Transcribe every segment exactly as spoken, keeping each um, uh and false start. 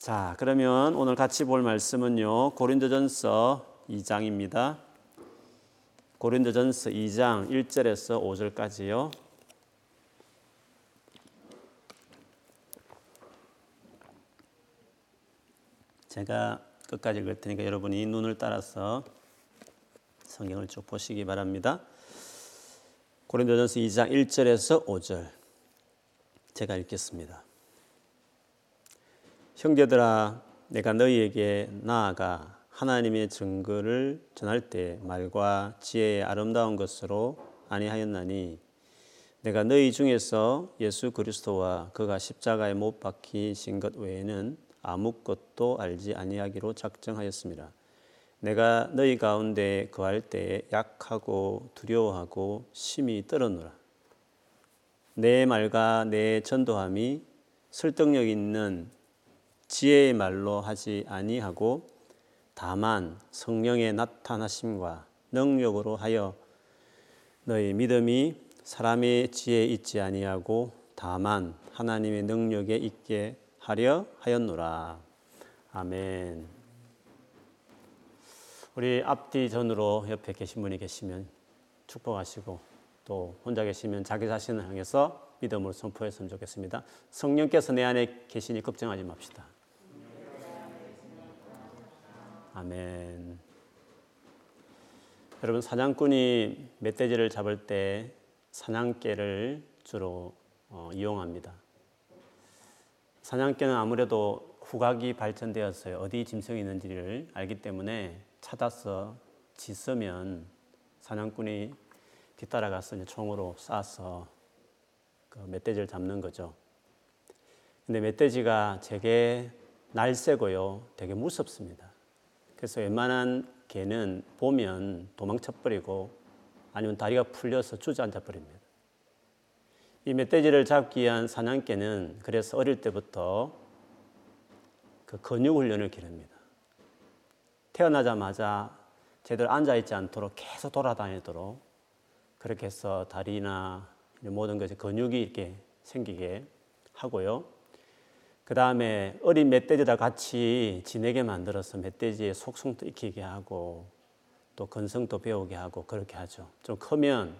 자, 그러면 오늘 같이 볼 말씀은요, 고린도전서 이 장입니다. 고린도전서 이 장 일 절에서 오 절까지요. 제가 끝까지 읽을 테니까 여러분이 눈을 따라서 성경을 쭉 보시기 바랍니다. 고린도전서 이 장 일 절에서 오 절 제가 읽겠습니다. 형제들아, 내가 너희에게 나아가 하나님의 증거를 전할 때 말과 지혜의 아름다운 것으로 아니하였나니, 내가 너희 중에서 예수 그리스도와 그가 십자가에 못 박히신 것 외에는 아무것도 알지 아니하기로 작정하였습니다. 내가 너희 가운데 거할 때에 약하고 두려워하고 심히 떨어노라. 내 말과 내 전도함이 설득력 있는 지혜의 말로 하지 아니하고 다만 성령의 나타나심과 능력으로 하여 너희 믿음이 사람의 지혜에 있지 아니하고 다만 하나님의 능력에 있게 하려 하였노라. 아멘. 우리 앞뒤 전으로 옆에 계신 분이 계시면 축복하시고, 또 혼자 계시면 자기 자신을 향해서 믿음으로 선포했으면 좋겠습니다. 성령께서 내 안에 계시니 걱정하지 맙시다. 아멘. 여러분, 사냥꾼이 멧돼지를 잡을 때 사냥개를 주로 어, 이용합니다. 사냥개는 아무래도 후각이 발전되었어요. 어디 짐승이 있는지를 알기 때문에 찾아서 짓으면 사냥꾼이 뒤따라가서 이제 총으로 쏴서 그 멧돼지를 잡는 거죠. 근데 멧돼지가 되게 날쌔고요, 되게 무섭습니다. 그래서 웬만한 개는 보면 도망쳐버리고 아니면 다리가 풀려서 주저앉아버립니다. 이 멧돼지를 잡기 위한 사냥개는 그래서 어릴 때부터 그 근육 훈련을 기릅니다. 태어나자마자 제대로 앉아있지 않도록 계속 돌아다니도록 그렇게 해서 다리나 모든 것이 근육이 이렇게 생기게 하고요. 그 다음에 어린 멧돼지다 같이 지내게 만들어서 멧돼지의 속성도 익히게 하고 또 근성도 배우게 하고 그렇게 하죠. 좀 크면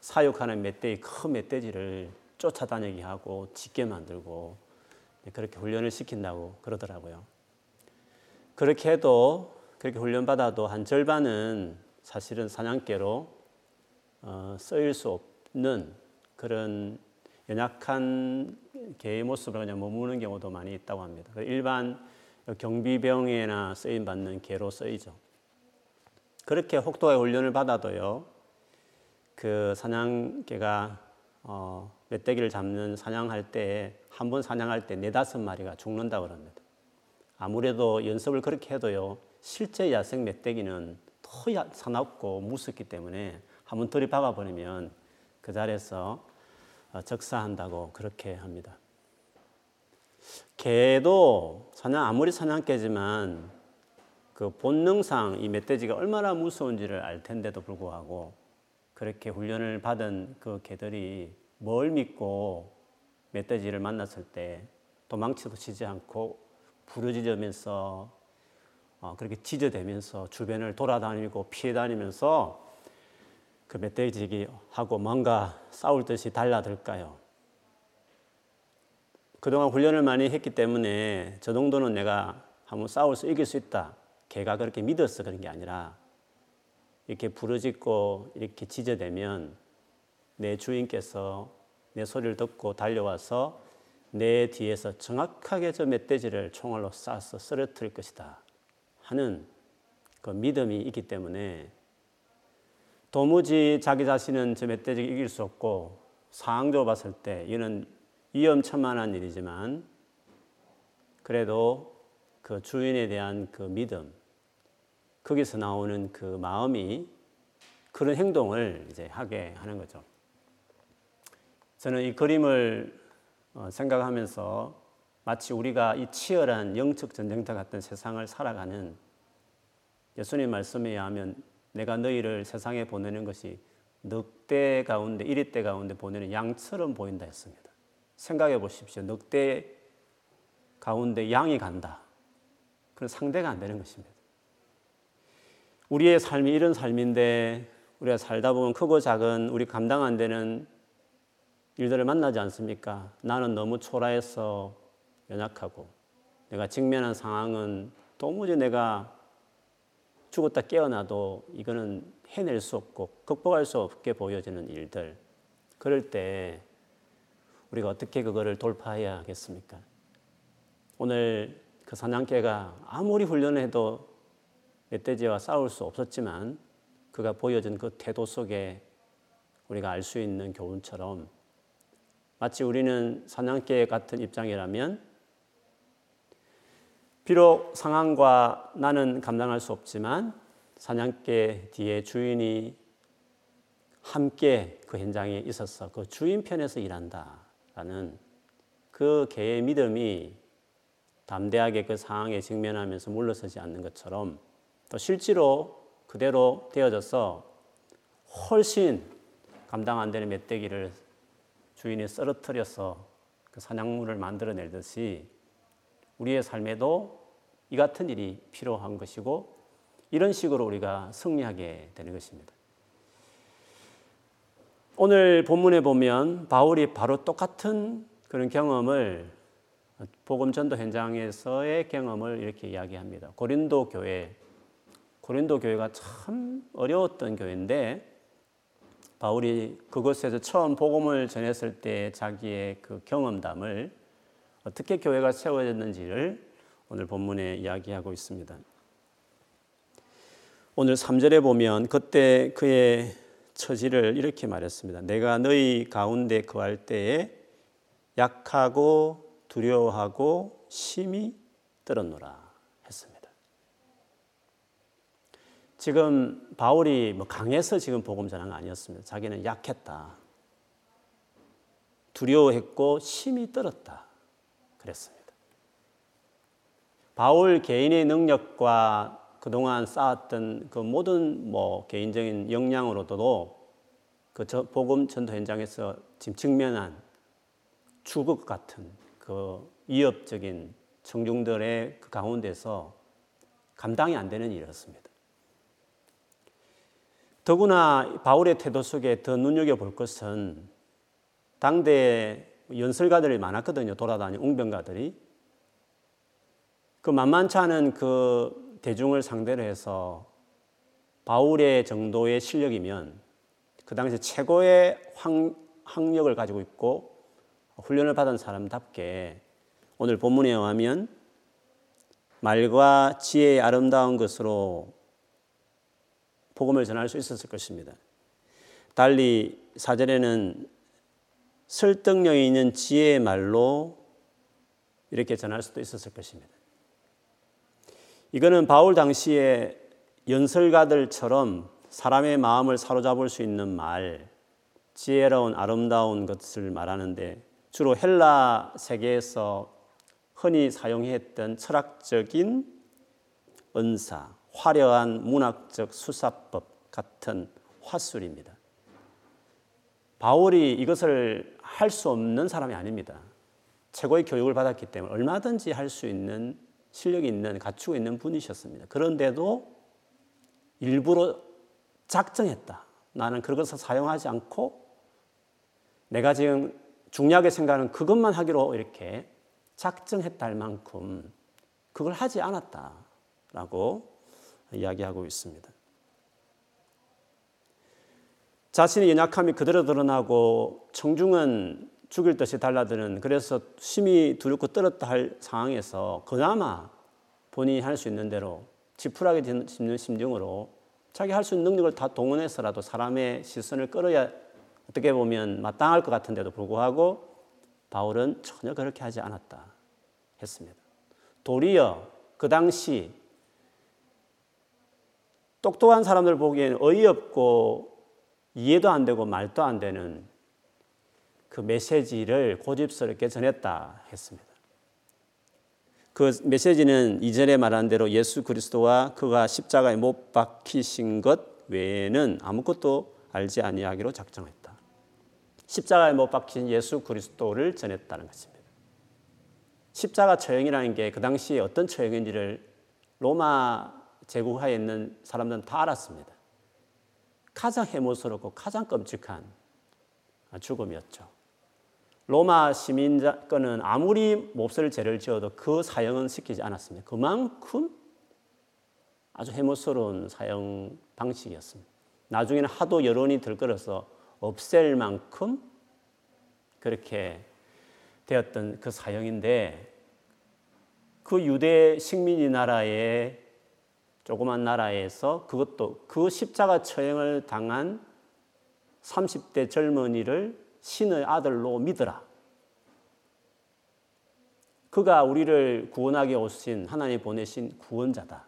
사육하는 멧돼지, 큰 멧돼지를 쫓아다니게 하고 짖게 만들고 그렇게 훈련을 시킨다고 그러더라고요. 그렇게 해도, 그렇게 훈련받아도 한 절반은 사실은 사냥개로 어, 쓰일 수 없는 그런 연약한 개의 모습을 그냥 머무는 경우도 많이 있다고 합니다. 일반 경비병에나 쓰임받는 개로 쓰이죠. 그렇게 혹독하게 훈련을 받아도요, 그 사냥개가 어, 멧돼지를 잡는 사냥할 때, 한 번 사냥할 때 네다섯 마리가 죽는다고 합니다. 아무래도 연습을 그렇게 해도요, 실제 야생 멧돼지는 더 사납고 무섭기 때문에 한번 들이박아버리면 그 자리에서 적사한다고 그렇게 합니다. 개도 사냥, 아무리 사냥개지만 그 본능상 이 멧돼지가 얼마나 무서운지를 알 텐데도 불구하고 그렇게 훈련을 받은 그 개들이 뭘 믿고 멧돼지를 만났을 때 도망치지 않고 부르짖으면서 어, 그렇게 짖어대면서 주변을 돌아다니고 피해다니면서 그 멧돼지하고 뭔가 싸울 듯이 달라들까요? 그동안 훈련을 많이 했기 때문에 저 정도는 내가 한번 싸워서 이길 수 있다, 걔가 그렇게 믿어서 그런 게 아니라 이렇게 부르짖고 이렇게 짖어대면 내 주인께서 내 소리를 듣고 달려와서 내 뒤에서 정확하게 저 멧돼지를 총알로 쏴서 쓰러뜨릴 것이다 하는 그 믿음이 있기 때문에 도무지 자기 자신은 저 멧돼지를 이길 수 없고, 상황적으로 봤을 때 이는 위험천만한 일이지만 그래도 그 주인에 대한 그 믿음, 거기서 나오는 그 마음이 그런 행동을 이제 하게 하는 거죠. 저는 이 그림을 생각하면서 마치 우리가 이 치열한 영적 전쟁터 같은 세상을 살아가는, 예수님 말씀에 의하면 내가 너희를 세상에 보내는 것이 늑대 가운데, 이리떼 가운데 보내는 양처럼 보인다 했습니다. 생각해 보십시오. 늑대 가운데 양이 간다. 그건 상대가 안 되는 것입니다. 우리의 삶이 이런 삶인데 우리가 살다 보면 크고 작은 우리 감당 안 되는 일들을 만나지 않습니까? 나는 너무 초라해서 연약하고 내가 직면한 상황은 도무지 내가 죽었다 깨어나도 이거는 해낼 수 없고 극복할 수 없게 보여지는 일들. 그럴 때 우리가 어떻게 그거를 돌파해야 하겠습니까? 오늘 그 사냥개가 아무리 훈련해도 멧돼지와 싸울 수 없었지만 그가 보여준 그 태도 속에 우리가 알 수 있는 교훈처럼 마치 우리는 사냥개 같은 입장이라면 비록 상황과 나는 감당할 수 없지만 사냥개 뒤에 주인이 함께 그 현장에 있어서 그 주인 편에서 일한다라는 그 개의 믿음이 담대하게 그 상황에 직면하면서 물러서지 않는 것처럼 또 실제로 그대로 되어져서 훨씬 감당 안 되는 멧돼지를 주인이 쓰러뜨려서 그 사냥물을 만들어내듯이 우리의 삶에도 이 같은 일이 필요한 것이고 이런 식으로 우리가 승리하게 되는 것입니다. 오늘 본문에 보면 바울이 바로 똑같은 그런 경험을 복음 전도 현장에서의 경험을 이렇게 이야기합니다. 고린도 교회, 고린도 교회가 참 어려웠던 교회인데 바울이 그곳에서 처음 복음을 전했을 때 자기의 그 경험담을 어떻게 교회가 세워졌는지를 오늘 본문에 이야기하고 있습니다. 오늘 삼 절에 보면 그때 그의 처지를 이렇게 말했습니다. 내가 너희 가운데 거할 때에 약하고 두려워하고 심히 떨었노라 했습니다. 지금 바울이 뭐 강해서 지금 복음 전한 건 아니었습니다. 자기는 약했다. 두려워했고 심히 떨었다. 그랬습니다. 바울 개인의 능력과 그동안 쌓았던 그 모든 뭐 개인적인 역량으로도 그 복음 전도 현장에서 지금 직면한 죽을 같은 그 위협적인 청중들의 그 가운데서 감당이 안 되는 일이었습니다. 더구나 바울의 태도 속에 더 눈여겨볼 것은 당대에 연설가들이 많았거든요. 돌아다니는 웅변가들이. 그 만만치 않은 그 대중을 상대로 해서 바울의 정도의 실력이면 그 당시 최고의 황, 학력을 가지고 있고 훈련을 받은 사람답게 오늘 본문에 의하면 말과 지혜의 아름다운 것으로 복음을 전할 수 있었을 것입니다. 달리 사 절에는 설득력이 있는 지혜의 말로 이렇게 전할 수도 있었을 것입니다. 이거는 바울 당시에 연설가들처럼 사람의 마음을 사로잡을 수 있는 말, 지혜로운 아름다운 것을 말하는데 주로 헬라 세계에서 흔히 사용했던 철학적인 은사, 화려한 문학적 수사법 같은 화술입니다. 바울이 이것을 할 수 없는 사람이 아닙니다. 최고의 교육을 받았기 때문에 얼마든지 할 수 있는 실력이 있는, 갖추고 있는 분이셨습니다. 그런데도 일부러 작정했다. 나는 그것을 사용하지 않고 내가 지금 중요하게 생각하는 그것만 하기로 이렇게 작정했다 할 만큼 그걸 하지 않았다라고 이야기하고 있습니다. 자신의 연약함이 그대로 드러나고 청중은 죽일 듯이 달라드는 그래서 심히 두렵고 떨었다 할 상황에서 그나마 본인이 할 수 있는 대로 지푸라기 짚는 심정으로 자기 할 수 있는 능력을 다 동원해서라도 사람의 시선을 끌어야 어떻게 보면 마땅할 것 같은데도 불구하고 바울은 전혀 그렇게 하지 않았다 했습니다. 도리어 그 당시 똑똑한 사람들 보기에는 어이없고 이해도 안 되고 말도 안 되는 그 메시지를 고집스럽게 전했다 했습니다. 그 메시지는 이 절에 말한 대로 예수 그리스도와 그가 십자가에 못 박히신 것 외에는 아무것도 알지 아니하기로 작정했다. 십자가에 못 박히신 예수 그리스도를 전했다는 것입니다. 십자가 처형이라는 게 그 당시에 어떤 처형인지를 로마 제국하에 있는 사람들은 다 알았습니다. 가장 해모스럽고 가장 끔찍한 죽음이었죠. 로마 시민권은 아무리 몹쓸 죄를 지어도 그 사형은 시키지 않았습니다. 그만큼 아주 해모스러운 사형 방식이었습니다. 나중에는 하도 여론이 들끓어서 없앨 만큼 그렇게 되었던 그 사형인데, 그 유대 식민지 나라의 조그만 나라에서 그것도 그 십자가 처형을 당한 삼십 대 젊은이를 신의 아들로 믿으라. 그가 우리를 구원하게 오신 하나님 보내신 구원자다.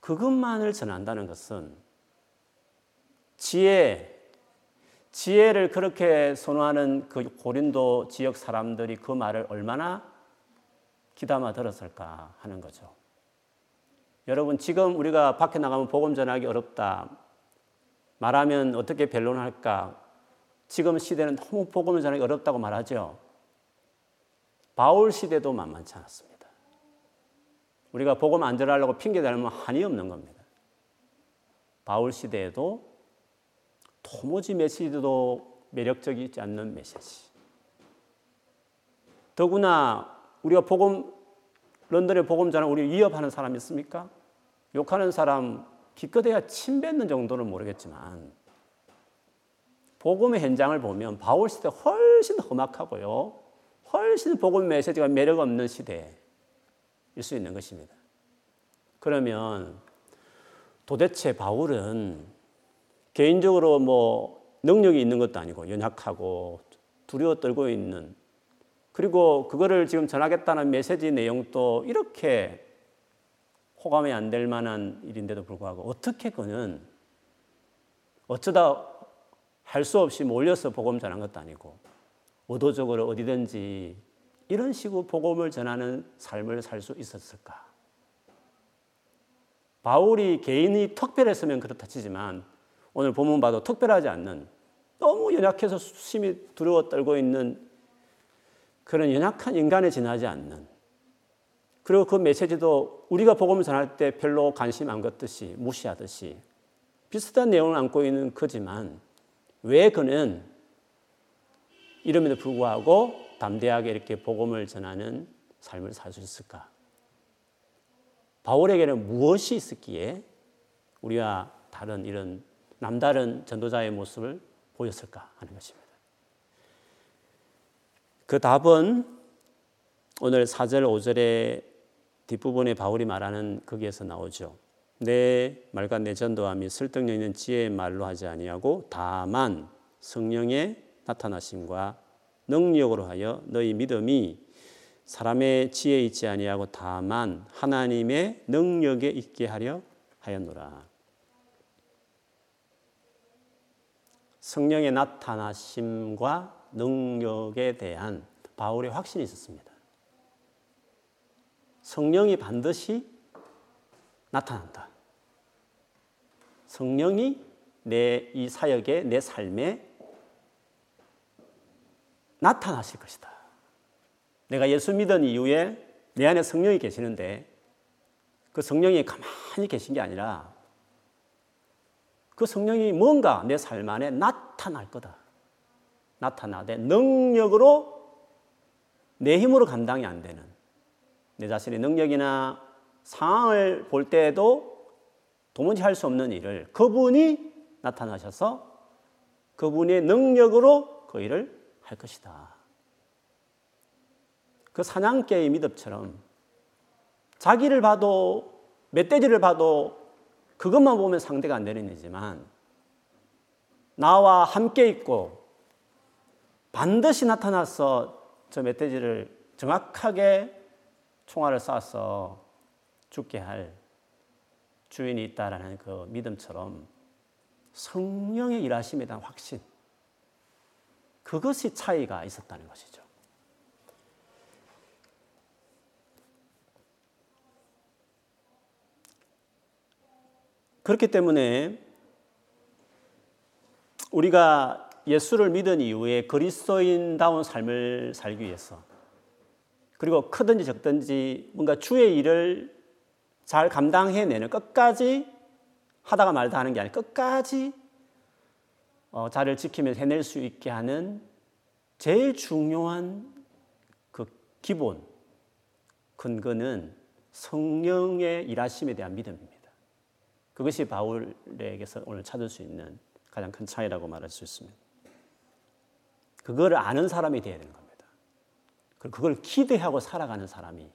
그것만을 전한다는 것은 지혜, 지혜를 그렇게 선호하는 그 고린도 지역 사람들이 그 말을 얼마나 귀담아 들었을까 하는 거죠. 여러분, 지금 우리가 밖에 나가면 복음 전하기 어렵다 말하면 어떻게 변론할까? 지금 시대는 너무 복음을 전하기 어렵다고 말하죠. 바울 시대도 만만치 않았습니다. 우리가 복음 안 전하려고 핑계 대면 한이 없는 겁니다. 바울 시대에도 도무지 메시지도 매력적이지 않는 메시지. 더구나 우리가 복음, 런던의 복음 전하고 우리 위협하는 사람 있습니까? 욕하는 사람 기껏해야 침 뱉는 정도는 모르겠지만 복음의 현장을 보면 바울 시대 훨씬 험악하고요, 훨씬 복음 메시지가 매력 없는 시대일 수 있는 것입니다. 그러면 도대체 바울은 개인적으로 뭐 능력이 있는 것도 아니고 연약하고 두려워 떨고 있는, 그리고 그거를 지금 전하겠다는 메시지 내용도 이렇게 호감이 안 될 만한 일인데도 불구하고 어떻게 그는 어쩌다 할 수 없이 몰려서 복음 전한 것도 아니고 의도적으로 어디든지 이런 식으로 복음을 전하는 삶을 살 수 있었을까? 바울이 개인이 특별했으면 그렇다 치지만 오늘 본문 봐도 특별하지 않는, 너무 연약해서 심히 두려워 떨고 있는 그런 연약한 인간에 지나지 않는, 그리고 그 메시지도 우리가 복음을 전할 때 별로 관심 안 갖듯이 무시하듯이 비슷한 내용을 안고 있는 거지만 왜 그는 이름에도 불구하고 담대하게 이렇게 복음을 전하는 삶을 살 수 있을까? 바울에게는 무엇이 있었기에 우리와 다른 이런 남다른 전도자의 모습을 보였을까 하는 것입니다. 그 답은 오늘 사 절 오 절의 뒷부분에 바울이 말하는 거기에서 나오죠. 내 말과 내 전도함이 설득력 있는 지혜의 말로 하지 아니하고 다만 성령의 나타나심과 능력으로 하여 너희 믿음이 사람의 지혜에 있지 아니하고 다만 하나님의 능력에 있게 하려 하였노라. 성령의 나타나심과 능력에 대한 바울의 확신이 있었습니다. 성령이 반드시 나타난다. 성령이 내 이 사역에, 내 삶에 나타나실 것이다. 내가 예수 믿은 이후에 내 안에 성령이 계시는데 그 성령이 가만히 계신 게 아니라 그 성령이 뭔가 내 삶 안에 나타날 거다. 나타나되 능력으로, 내 힘으로 감당이 안 되는 내 자신의 능력이나 상황을 볼 때에도 도무지 할 수 없는 일을 그분이 나타나셔서 그분의 능력으로 그 일을 할 것이다. 그 사냥개의 미덥처럼 자기를 봐도, 멧돼지를 봐도 그것만 보면 상대가 안 되는 일이지만 나와 함께 있고 반드시 나타나서 저 멧돼지를 정확하게 총알을 쏴서 죽게 할 주인이 있다라는 그 믿음처럼 성령의 일하심에 대한 확신, 그것이 차이가 있었다는 것이죠. 그렇기 때문에 우리가 예수를 믿은 이후에 그리스도인다운 삶을 살기 위해서, 그리고 크든지 적든지 뭔가 주의 일을 잘 감당해내는, 끝까지 하다가 말다 하는 게 아니라 끝까지 어, 자를 지키면서 해낼 수 있게 하는 제일 중요한 그 기본 근거는 성령의 일하심에 대한 믿음입니다. 그것이 바울에게서 오늘 찾을 수 있는 가장 큰 차이라고 말할 수 있습니다. 그걸 아는 사람이 되어야 되는 겁니다. 그리고 그걸 기대하고 살아가는 사람이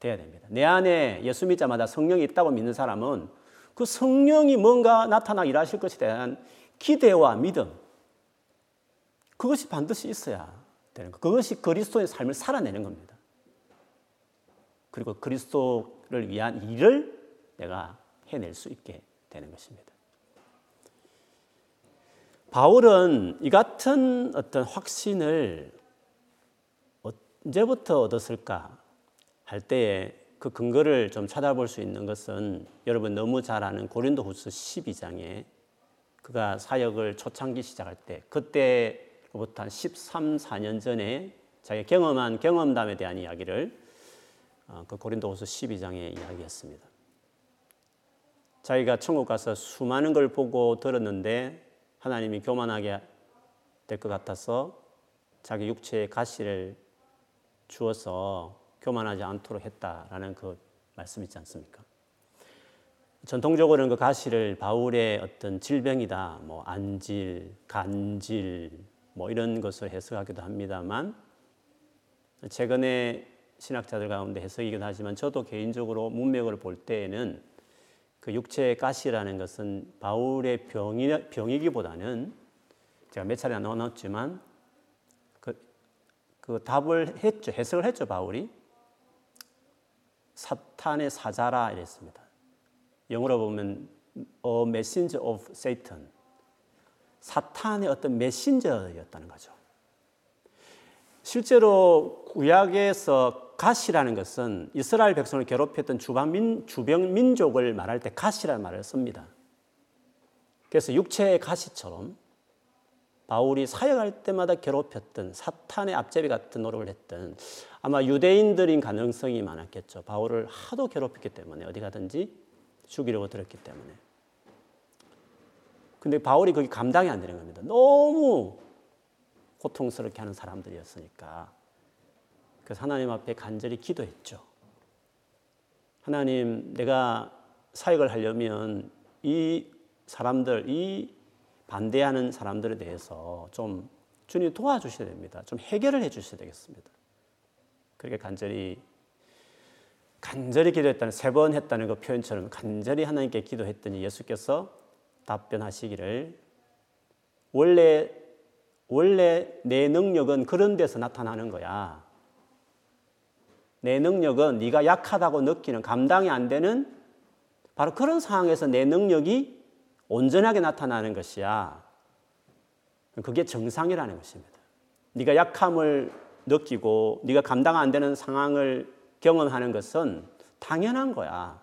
되어야 됩니다. 내 안에 예수 믿자마자 성령이 있다고 믿는 사람은 그 성령이 뭔가 나타나 일하실 것에 대한 기대와 믿음, 그것이 반드시 있어야 되는 것. 그것이 그리스도의 삶을 살아내는 겁니다. 그리고 그리스도를 위한 일을 내가 해낼 수 있게 되는 것입니다. 바울은 이 같은 어떤 확신을 언제부터 얻었을까 할 때에 그 근거를 좀 찾아볼 수 있는 것은 여러분 너무 잘 아는 고린도 후서 십이 장에 그가 사역을 초창기 시작할 때, 그때로부터 한 십삼, 사년 전에 자기가 경험한 경험담에 대한 이야기를 그 고린도 후서 십이 장에 이야기했습니다. 자기가 천국 가서 수많은 걸 보고 들었는데 하나님이 교만하게 될 것 같아서 자기 육체의 가시를 주어서 교만하지 않도록 했다라는 그 말씀 있지 않습니까? 전통적으로는 그 가시를 바울의 어떤 질병이다, 뭐 안질, 간질, 뭐 이런 것을 해석하기도 합니다만, 최근에 신학자들 가운데 해석이기도 하지만 저도 개인적으로 문맥을 볼 때에는 그 육체의 가시라는 것은 바울의 병이, 병이기보다는 제가 몇 차례 나눴지만 그, 그 답을 했죠. 해석을 했죠. 바울이 사탄의 사자라 이랬습니다. 영어로 보면 A messenger of Satan, 사탄의 어떤 메신저였다는 거죠. 실제로 구약에서 가시라는 것은 이스라엘 백성을 괴롭혔던 주방민, 주병 민족을 말할 때 가시라는 말을 씁니다. 그래서 육체의 가시처럼 바울이 사역할 때마다 괴롭혔던 사탄의 앞제비 같은 노력을 했던, 아마 유대인들인 가능성이 많았겠죠. 바울을 하도 괴롭혔기 때문에 어디 가든지 죽이려고 들었기 때문에. 근데 바울이 그게 감당이 안 되는 겁니다. 너무 고통스럽게 하는 사람들이었으니까. 그래서 하나님 앞에 간절히 기도했죠. 하나님, 내가 사역을 하려면 이 사람들, 이 반대하는 사람들에 대해서 좀 주님 도와주셔야 됩니다. 좀 해결을 해주셔야 되겠습니다. 그렇게 간절히 간절히 기도했다는, 세 번 했다는 그 표현처럼 간절히 하나님께 기도했더니 예수께서 답변하시기를, 원래 원래 내 능력은 그런 데서 나타나는 거야. 내 능력은 네가 약하다고 느끼는, 감당이 안 되는 바로 그런 상황에서 내 능력이 온전하게 나타나는 것이야. 그게 정상이라는 것입니다. 네가 약함을 느끼고 네가 감당 안 되는 상황을 경험하는 것은 당연한 거야.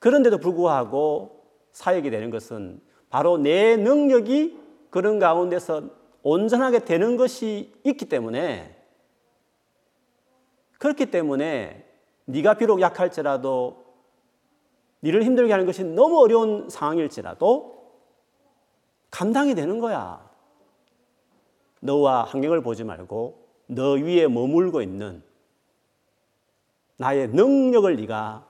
그런데도 불구하고 사역이 되는 것은 바로 내 능력이 그런 가운데서 온전하게 되는 것이 있기 때문에, 그렇기 때문에 네가 비록 약할지라도, 너를 힘들게 하는 것이 너무 어려운 상황일지라도 감당이 되는 거야. 너와 환경을 보지 말고 너 위에 머물고 있는 나의 능력을 네가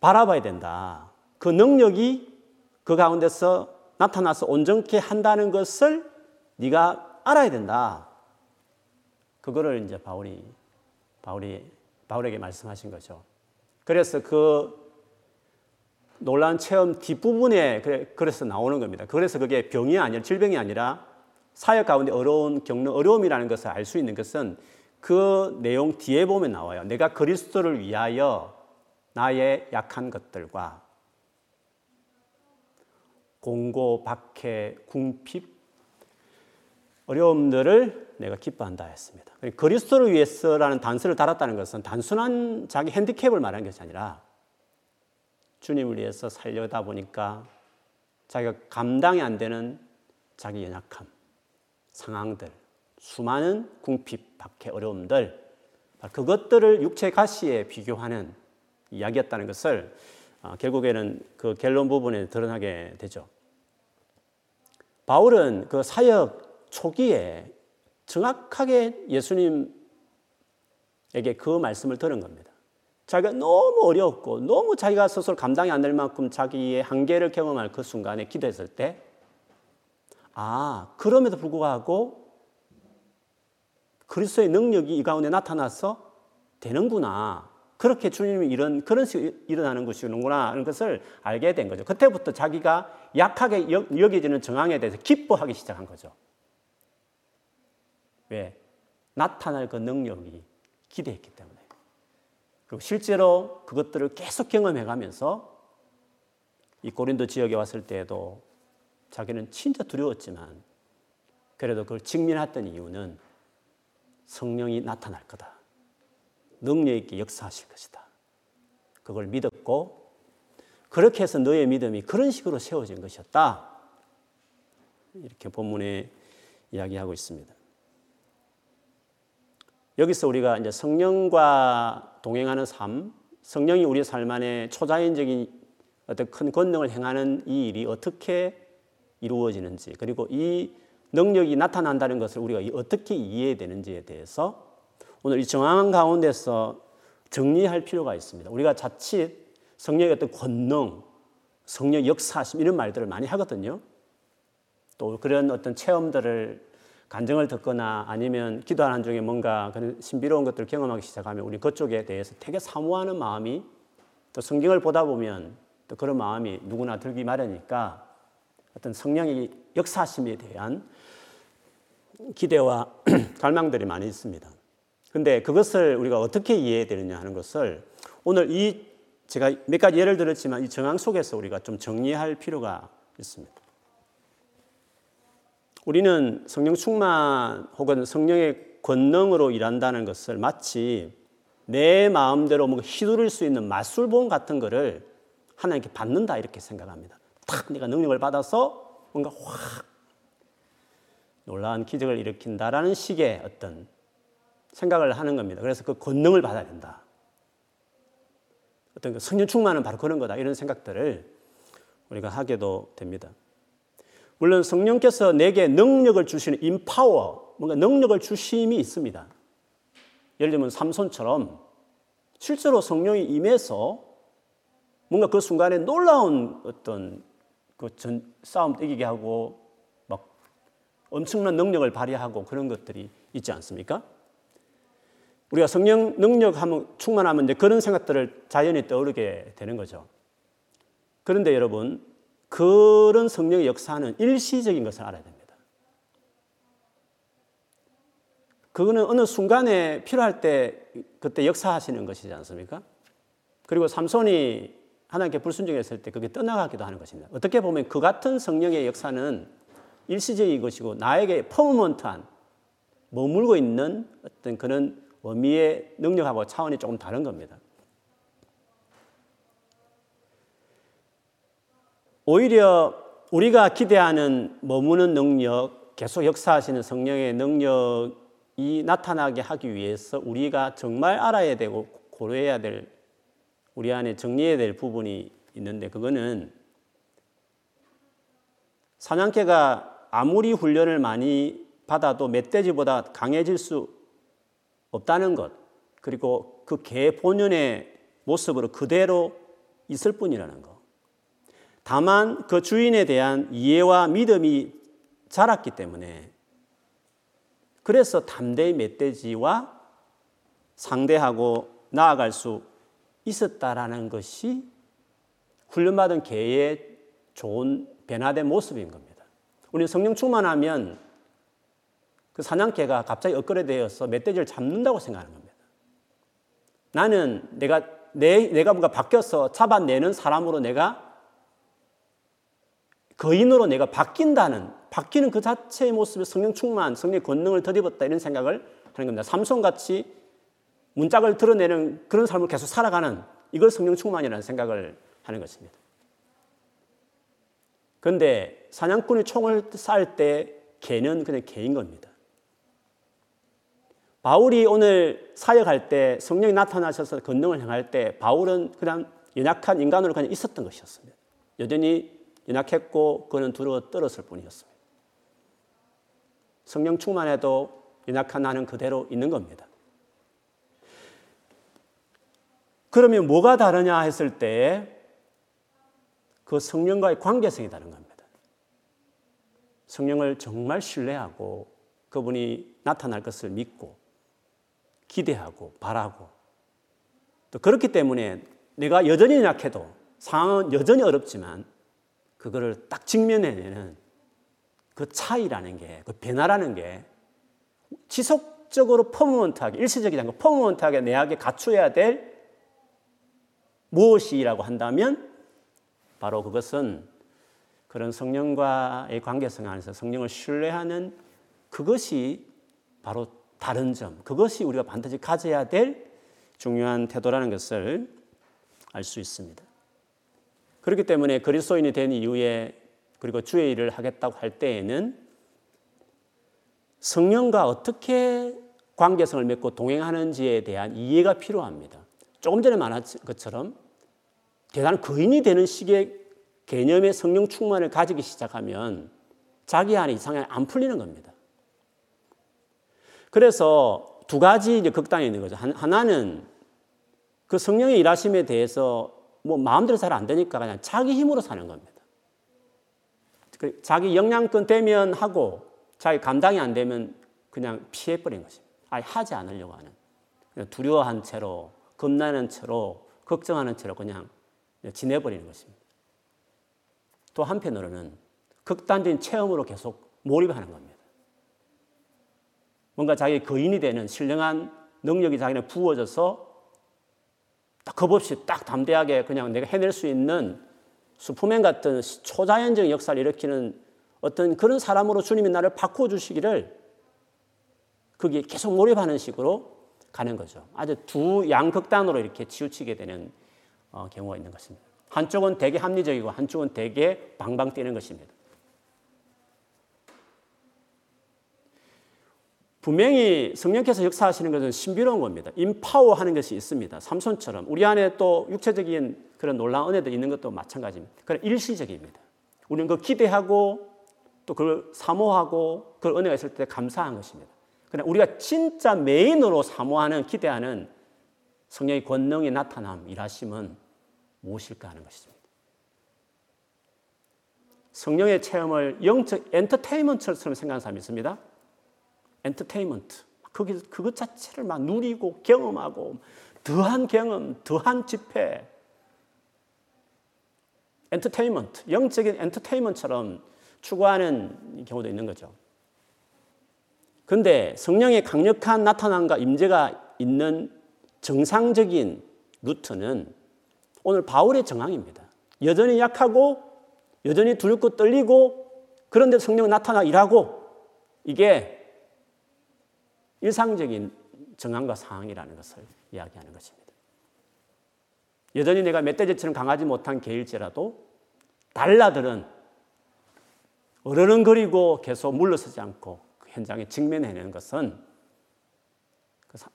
바라봐야 된다. 그 능력이 그 가운데서 나타나서 온전케 한다는 것을 네가 알아야 된다. 그거를 이제 바울이 바울이, 바울에게 말씀하신 거죠. 그래서 그 놀라운 체험 뒷부분에 그래서 나오는 겁니다. 그래서 그게 병이 아니라, 질병이 아니라 사역 가운데 어려운 겪는 어려움이라는 것을 알 수 있는 것은 그 내용 뒤에 보면 나와요. 내가 그리스도를 위하여 나의 약한 것들과 공고, 박해, 궁핍, 어려움들을 내가 기뻐한다 했습니다. 그리스도를 위해서라는 단서를 달았다는 것은 단순한 자기 핸디캡을 말하는 것이 아니라 주님을 위해서 살려다 보니까 자기가 감당이 안 되는 자기 연약함, 상황들, 수많은 궁핍, 박해, 어려움들, 그것들을 육체 가시에 비교하는 이야기였다는 것을 결국에는 그 결론 부분에 드러나게 되죠. 바울은 그 사역 초기에 정확하게 예수님에게 그 말씀을 들은 겁니다. 자기가 너무 어려웠고 너무 자기가 스스로 감당이 안 될 만큼 자기의 한계를 경험할 그 순간에 기도했을 때, 아, 그럼에도 불구하고 그리스도의 능력이 이 가운데 나타나서 되는구나. 그렇게 주님이 이런, 그런 식으로 일어나는 것이구나 하는 것을 알게 된 거죠. 그때부터 자기가 약하게 여겨지는 정황에 대해서 기뻐하기 시작한 거죠. 왜? 나타날 그 능력이 기대했기 때문에. 그리고 실제로 그것들을 계속 경험해가면서 이 고린도 지역에 왔을 때에도 자기는 진짜 두려웠지만 그래도 그걸 직면했던 이유는 성령이 나타날 거다. 능력 있게 역사하실 것이다. 그걸 믿었고 그렇게 해서 너의 믿음이 그런 식으로 세워진 것이었다. 이렇게 본문에 이야기하고 있습니다. 여기서 우리가 이제 성령과 동행하는 삶, 성령이 우리 삶 안에 초자연적인 어떤 큰 권능을 행하는 이 일이 어떻게 이루어지는지, 그리고 이 능력이 나타난다는 것을 우리가 어떻게 이해해야 되는지에 대해서 오늘 이 정황 가운데서 정리할 필요가 있습니다. 우리가 자칫 성령의 어떤 권능, 성령 역사심 이런 말들을 많이 하거든요. 또 그런 어떤 체험들을 간증을 듣거나 아니면 기도하는 중에 뭔가 그런 신비로운 것들을 경험하기 시작하면 우리 그쪽에 대해서 되게 사모하는 마음이, 또 성경을 보다 보면 또 그런 마음이 누구나 들기 마련이니까 어떤 성령의 역사심에 대한 기대와 갈망들이 많이 있습니다. 근데 그것을 우리가 어떻게 이해해야 되느냐 하는 것을 오늘 이 제가 몇 가지 예를 들었지만 이 정황 속에서 우리가 좀 정리할 필요가 있습니다. 우리는 성령 충만 혹은 성령의 권능으로 일한다는 것을 마치 내 마음대로 뭔가 휘두를 수 있는 마술봉 같은 거를 하나님께 받는다 이렇게 생각합니다. 딱 내가 능력을 받아서 뭔가 확 놀라운 기적을 일으킨다라는 식의 어떤 생각을 하는 겁니다. 그래서 그 권능을 받아야 된다. 어떤 성령 충만은 바로 그런 거다. 이런 생각들을 우리가 하게도 됩니다. 물론 성령께서 내게 능력을 주시는 인파워, 뭔가 능력을 주심이 있습니다. 예를 들면 삼손처럼 실제로 성령이 임해서 뭔가 그 순간에 놀라운 어떤 그 전 싸움도 이기게 하고 막 엄청난 능력을 발휘하고 그런 것들이 있지 않습니까? 우리가 성령 능력하면 충만하면 이제 그런 생각들을 자연히 떠오르게 되는 거죠. 그런데 여러분, 그런 성령의 역사는 일시적인 것을 알아야 됩니다. 그거는 어느 순간에 필요할 때 그때 역사하시는 것이지 않습니까? 그리고 삼손이 하나님께 불순종했을 때 그게 떠나가기도 하는 것입니다. 어떻게 보면 그 같은 성령의 역사는 일시적인 것이고 나에게 퍼머먼트한 머물고 있는 어떤 그런 원미의 능력하고 차원이 조금 다른 겁니다. 오히려 우리가 기대하는 머무는 능력, 계속 역사하시는 성령의 능력이 나타나게 하기 위해서 우리가 정말 알아야 되고 고려해야 될, 우리 안에 정리해야 될 부분이 있는데, 그거는 사냥개가 아무리 훈련을 많이 받아도 멧돼지보다 강해질 수 없다는 것, 그리고 그 개 본연의 모습으로 그대로 있을 뿐이라는 것. 다만 그 주인에 대한 이해와 믿음이 자랐기 때문에 그래서 담대히 멧돼지와 상대하고 나아갈 수 있었다라는 것이 훈련받은 개의 좋은 변화된 모습인 겁니다. 우리는 성령 충만하면 그 사냥개가 갑자기 엇그레되어서 멧돼지를 잡는다고 생각하는 겁니다. 나는 내가, 내, 내가 뭔가 바뀌어서 잡아내는 사람으로, 내가 거인으로 내가 바뀐다는, 바뀌는 그 자체의 모습에 성령 충만, 성령의 권능을 덧입었다 이런 생각을 하는 겁니다. 삼손같이 문짝을 드러내는 그런 삶을 계속 살아가는, 이걸 성령 충만이라는 생각을 하는 것입니다. 그런데 사냥꾼이 총을 쌀 때 개는 그냥 개인 겁니다. 바울이 오늘 사역할 때 성령이 나타나셔서 권능을 행할 때 바울은 그냥 연약한 인간으로 그냥 있었던 것이었습니다. 여전히 연약했고 그는 두려워 떨었을 뿐이었습니다. 성령 충만해도 연약한 나는 그대로 있는 겁니다. 그러면 뭐가 다르냐 했을 때 그 성령과의 관계성이 다른 겁니다. 성령을 정말 신뢰하고 그분이 나타날 것을 믿고 기대하고 바라고 또 그렇기 때문에 내가 여전히 연약해도 상황은 여전히 어렵지만 그거를 딱 직면해내는 그 차이라는 게, 그 변화라는 게 지속적으로 퍼머먼트하게, 일시적이지 않고 퍼머먼트하게 내하게 갖추어야 될 무엇이라고 한다면 바로 그것은 그런 성령과의 관계성 안에서 성령을 신뢰하는 그것이 바로 다른 점, 그것이 우리가 반드시 가져야 될 중요한 태도라는 것을 알 수 있습니다. 그렇기 때문에 그리스도인이 된 이후에 그리고 주의 일을 하겠다고 할 때에는 성령과 어떻게 관계성을 맺고 동행하는지에 대한 이해가 필요합니다. 조금 전에 말한 것처럼 대단한 거인이 되는 식의 개념의 성령 충만을 가지기 시작하면 자기 안에 이상이 안 풀리는 겁니다. 그래서 두 가지 이제 극단이 있는 거죠. 하나는 그 성령의 일하심에 대해서 뭐 마음대로 잘 안 되니까 그냥 자기 힘으로 사는 겁니다. 자기 역량껏 되면 하고 자기 감당이 안 되면 그냥 피해버린 것입니다. 아예 하지 않으려고 하는, 그냥 두려워한 채로, 겁나는 채로, 걱정하는 채로 그냥 지내버리는 것입니다. 또 한편으로는 극단적인 체험으로 계속 몰입하는 겁니다. 뭔가 자기의 거인이 되는 신령한 능력이 자기는 부어져서 딱 겁없이 딱 담대하게 그냥 내가 해낼 수 있는 슈퍼맨 같은 초자연적인 역사를 일으키는 어떤 그런 사람으로 주님이 나를 바꿔주시기를 거기에 계속 몰입하는 식으로 가는 거죠. 아주 두 양극단으로 이렇게 치우치게 되는 경우가 있는 것입니다. 한쪽은 되게 합리적이고 한쪽은 되게 방방 뛰는 것입니다. 분명히 성령께서 역사하시는 것은 신비로운 겁니다. 인파워하는 것이 있습니다. 삼손처럼 우리 안에 또 육체적인 그런 놀라운 은혜들이 있는 것도 마찬가지입니다. 그런 일시적입니다. 우리는 그걸 기대하고 또 그걸 사모하고 그 은혜가 있을 때 감사한 것입니다. 그러나 우리가 진짜 메인으로 사모하는, 기대하는 성령의 권능이 나타남, 일하심은 무엇일까 하는 것입니다. 성령의 체험을 영적 엔터테인먼트처럼 생각하는 사람이 있습니다. 엔터테인먼트, 거기 그것 자체를 막 누리고 경험하고 더한 경험, 더한 집회, 엔터테인먼트, 영적인 엔터테인먼트처럼 추구하는 경우도 있는 거죠. 그런데 성령의 강력한 나타남과 임재가 있는 정상적인 루트는 오늘 바울의 정황입니다. 여전히 약하고 여전히 두렵고 떨리고 그런데 성령은 나타나 일하고, 이게 일상적인 정황과 상황이라는 것을 이야기하는 것입니다. 여전히 내가 멧돼지처럼 강하지 못한 개일지라도 달라들은 어르렁거리고 계속 물러서지 않고 그 현장에 직면해내는 것은 그 사,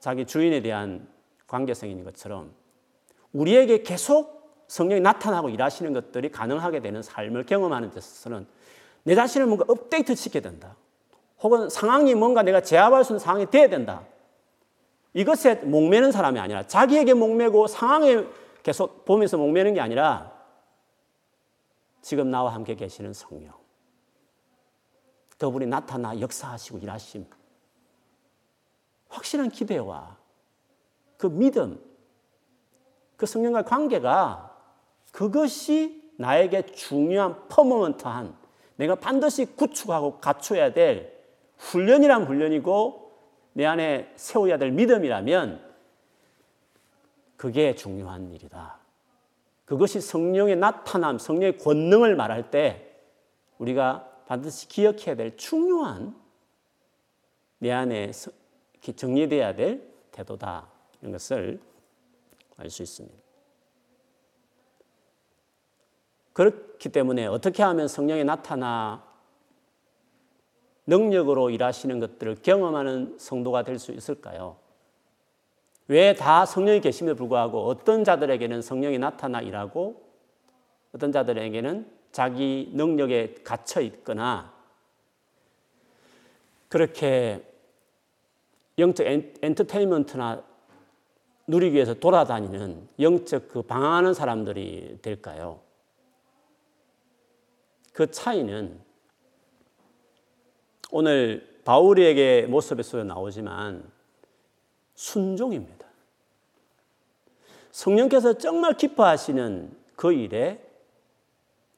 자기 주인에 대한 관계성인 것처럼 우리에게 계속 성령이 나타나고 일하시는 것들이 가능하게 되는 삶을 경험하는 데서는 내 자신을 뭔가 업데이트 시켜야 된다. 혹은 상황이 뭔가 내가 제압할 수 있는 상황이 돼야 된다. 이것에 목매는 사람이 아니라 자기에게 목매고 상황에 계속 보면서 목매는 게 아니라 지금 나와 함께 계시는 성령, 그분이 나타나 역사하시고 일하심, 확실한 기대와 그 믿음, 그 성령과의 관계가, 그것이 나에게 중요한 퍼머먼트한, 내가 반드시 구축하고 갖춰야 될 훈련이란 훈련이고 내 안에 세워야 될 믿음이라면 그게 중요한 일이다. 그것이 성령의 나타남, 성령의 권능을 말할 때 우리가 반드시 기억해야 될 중요한, 내 안에 정리되어야 될 태도다. 이런 것을 알 수 있습니다. 그렇기 때문에 어떻게 하면 성령이 나타나 능력으로 일하시는 것들을 경험하는 성도가 될 수 있을까요? 왜 다 성령이 계심에도 불구하고 어떤 자들에게는 성령이 나타나 일하고 어떤 자들에게는 자기 능력에 갇혀 있거나 그렇게 영적 엔터테인먼트나 누리기 위해서 돌아다니는 영적 그 방황하는 사람들이 될까요? 그 차이는 오늘 바울에게 모습에서 나오지만 순종입니다. 성령께서 정말 기뻐하시는 그 일에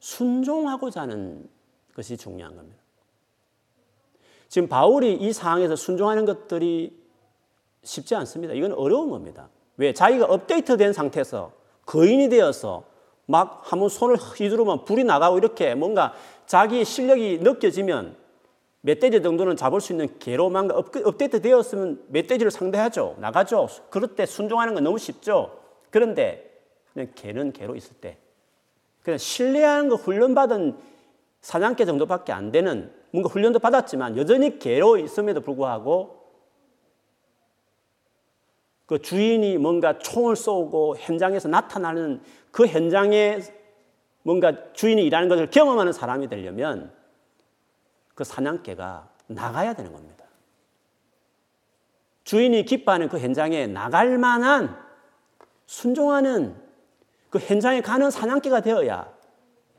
순종하고자 하는 것이 중요한 겁니다. 지금 바울이 이 상황에서 순종하는 것들이 쉽지 않습니다. 이건 어려운 겁니다. 왜? 자기가 업데이트된 상태에서 거인이 되어서 막 한번 손을 휘두르면 불이 나가고 이렇게 뭔가 자기의 실력이 느껴지면 멧돼지 정도는 잡을 수 있는 개로만 업데이트 되었으면 멧돼지를 상대하죠. 나가죠. 그럴 때 순종하는 건 너무 쉽죠. 그런데 그냥 개는 개로 있을 때 그냥 신뢰하는 거 훈련받은 사냥개 정도밖에 안 되는 뭔가 훈련도 받았지만 여전히 개로 있음에도 불구하고 그 주인이 뭔가 총을 쏘고 현장에서 나타나는 그 현장에 뭔가 주인이 일하는 것을 경험하는 사람이 되려면 그 사냥개가 나가야 되는 겁니다. 주인이 기뻐하는 그 현장에 나갈 만한 순종하는 그 현장에 가는 사냥개가 되어야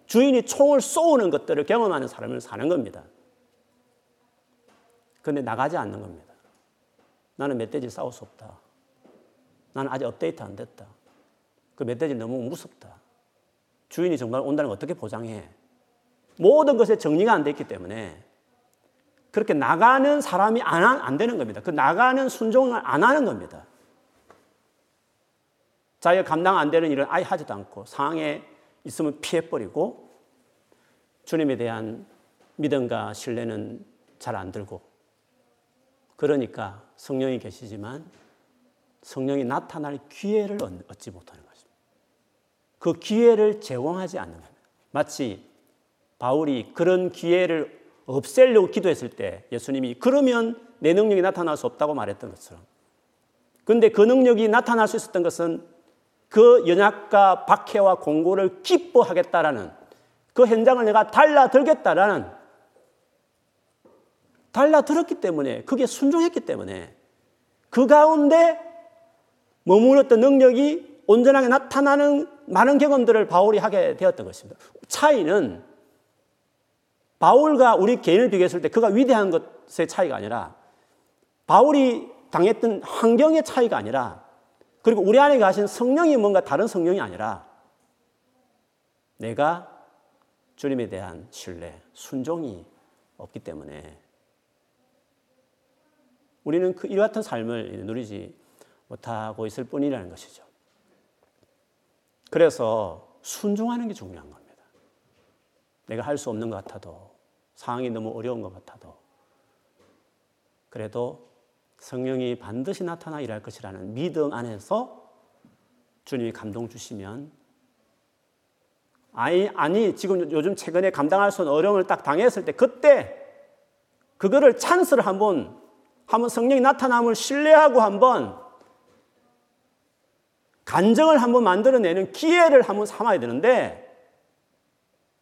주인이 총을 쏘는 것들을 경험하는 사람을 사는 겁니다. 그런데 나가지 않는 겁니다. 나는 멧돼지 싸울 수 없다. 나는 아직 업데이트 안 됐다. 그 멧돼지 너무 무섭다. 주인이 정말 온다는 걸 어떻게 보장해? 모든 것에 정리가 안 됐기 때문에 그렇게 나가는 사람이 안, 안 되는 겁니다. 그 나가는 순종을 안 하는 겁니다. 자기가 감당 안 되는 일을 아예 하지도 않고 상황에 있으면 피해버리고 주님에 대한 믿음과 신뢰는 잘 안 들고 그러니까 성령이 계시지만 성령이 나타날 기회를 얻지 못하는 것입니다. 그 기회를 제공하지 않는 겁니다. 마치 바울이 그런 기회를 없애려고 기도했을 때 예수님이 그러면 내 능력이 나타날 수 없다고 말했던 것처럼 그런데 그 능력이 나타날 수 있었던 것은 그 연약과 박해와 공고를 기뻐하겠다라는 그 현장을 내가 달라들겠다라는 달라들었기 때문에 그게 순종했기 때문에 그 가운데 머물렀던 능력이 온전하게 나타나는 많은 경험들을 바울이 하게 되었던 것입니다. 차이는 바울과 우리 개인을 비교했을 때 그가 위대한 것의 차이가 아니라 바울이 당했던 환경의 차이가 아니라 그리고 우리 안에 가신 성령이 뭔가 다른 성령이 아니라 내가 주님에 대한 신뢰, 순종이 없기 때문에 우리는 그 이와 같은 삶을 누리지 못하고 있을 뿐이라는 것이죠. 그래서 순종하는 게 중요한 겁니다. 내가 할 수 없는 것 같아도 상황이 너무 어려운 것 같아도 그래도 성령이 반드시 나타나 일할 것이라는 믿음 안에서 주님이 감동 주시면 아니, 아니 지금 요즘 최근에 감당할 수 없는 어려움을 딱 당했을 때 그때 그거를 찬스를 한번 한번 성령이 나타남을 신뢰하고 한번 간증을 한번 만들어내는 기회를 한번 삼아야 되는데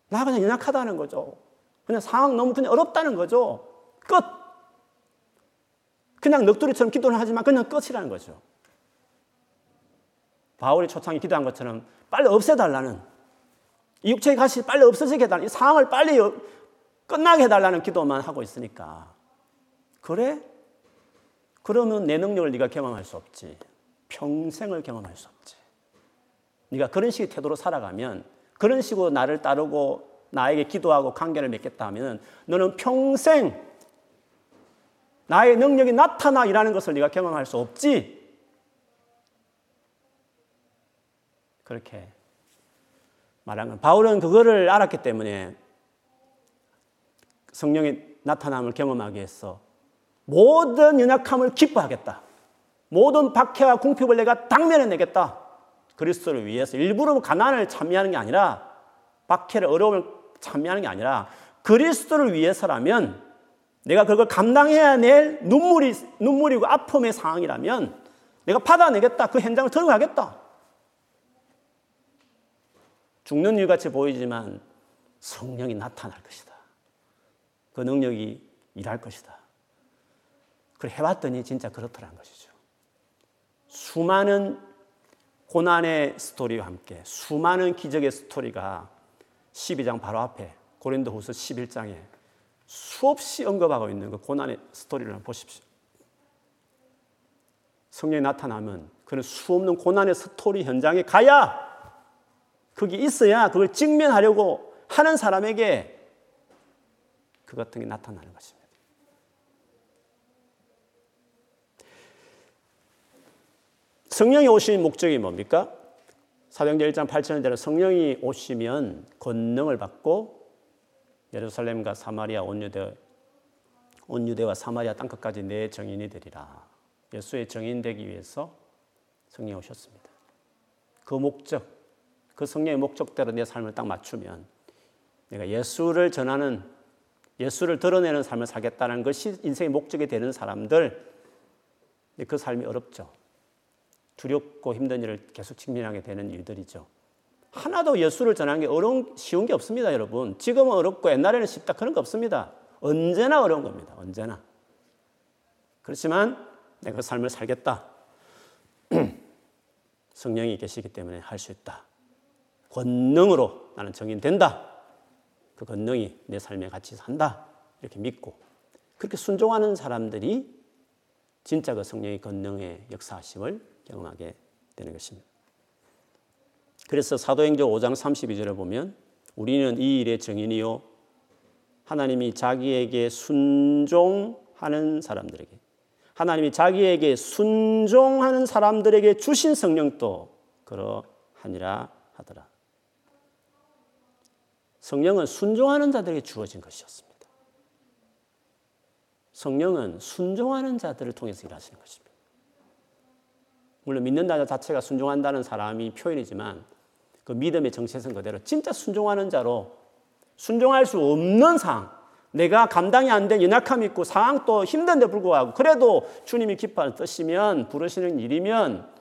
나 그냥 연약하다는 거죠. 그냥 상황 너무 그냥 어렵다는 거죠. 끝. 그냥 넋두리처럼 기도는 하지만 그냥 끝이라는 거죠. 바울이 초창에 기도한 것처럼 빨리 없애달라는 이 육체의 가시 빨리 없어지게 해달라는 이 상황을 빨리 끝나게 해달라는 기도만 하고 있으니까 그래? 그러면 내 능력을 네가 경험할 수 없지. 평생을 경험할 수 없지. 네가 그런 식의 태도로 살아가면 그런 식으로 나를 따르고 나에게 기도하고 관계를 맺겠다 하면 너는 평생 나의 능력이 나타나 일하는 것을 네가 경험할 수 없지. 그렇게 말한 건 바울은 그거를 알았기 때문에 성령의 나타남을 경험하기 위해서 모든 연약함을 기뻐하겠다. 모든 박해와 궁핍을 내가 당면해내겠다. 그리스도를 위해서 일부러 가난을 참여하는 게 아니라 박해를 어려움을 참여하는 게 아니라 그리스도를 위해서라면 내가 그걸 감당해야 될 눈물이, 눈물이고 아픔의 상황이라면 내가 받아내겠다. 그 현장을 들어가겠다. 죽는 일같이 보이지만 성령이 나타날 것이다. 그 능력이 일할 것이다. 그걸 해봤더니 진짜 그렇더라는 것이죠. 수많은 고난의 스토리와 함께 수많은 기적의 스토리가 십이 장 바로 앞에 고린도 후서 십일 장에 수없이 언급하고 있는 그 고난의 스토리를 한번 보십시오. 성령이 나타나면 그런 수없는 고난의 스토리 현장에 가야, 거기 있어야 그걸 직면하려고 하는 사람에게 그 같은 게 나타나는 것입니다. 성령이 오신 목적이 뭡니까? 사도행전 일 장 팔 절대로 성령이 오시면 권능을 받고 예루살렘과 사마리아 온유대, 온유대와 사마리아 땅끝까지 내 증인이 되리라. 예수의 증인 되기 위해서 성령이 오셨습니다. 그 목적, 그 성령의 목적대로 내 삶을 딱 맞추면 내가 예수를 전하는, 예수를 드러내는 삶을 살겠다는 것이 인생의 목적이 되는 사람들, 그 삶이 어렵죠. 두렵고 힘든 일을 계속 직면하게 되는 일들이죠. 하나도 예수를 전하는 게 어려운, 쉬운 게 없습니다, 여러분. 지금은 어렵고 옛날에는 쉽다, 그런 거 없습니다. 언제나 어려운 겁니다, 언제나. 그렇지만 내가 그 삶을 살겠다. 성령이 계시기 때문에 할 수 있다. 권능으로 나는 정인된다. 그 권능이 내 삶에 같이 산다. 이렇게 믿고 그렇게 순종하는 사람들이 진짜 그 성령의 권능의 역사하심을 경험하게 되는 것입니다. 그래서 사도행전 오 장 삼십이 절을 보면 우리는 이 일의 증인이요 하나님이 자기에게 순종하는 사람들에게 하나님이 자기에게 순종하는 사람들에게 주신 성령도 그러하니라 하더라. 성령은 순종하는 자들에게 주어진 것이었습니다. 성령은 순종하는 자들을 통해서 일하시는 것입니다. 물론 믿는다 자체가 순종한다는 사람이 표현이지만 그 믿음의 정체성 그대로 진짜 순종하는 자로, 순종할 수 없는 상황, 내가 감당이 안 된 연약함이 있고 상황도 힘든데 불구하고 그래도 주님이 기뻐하는 뜻이면, 부르시는 일이면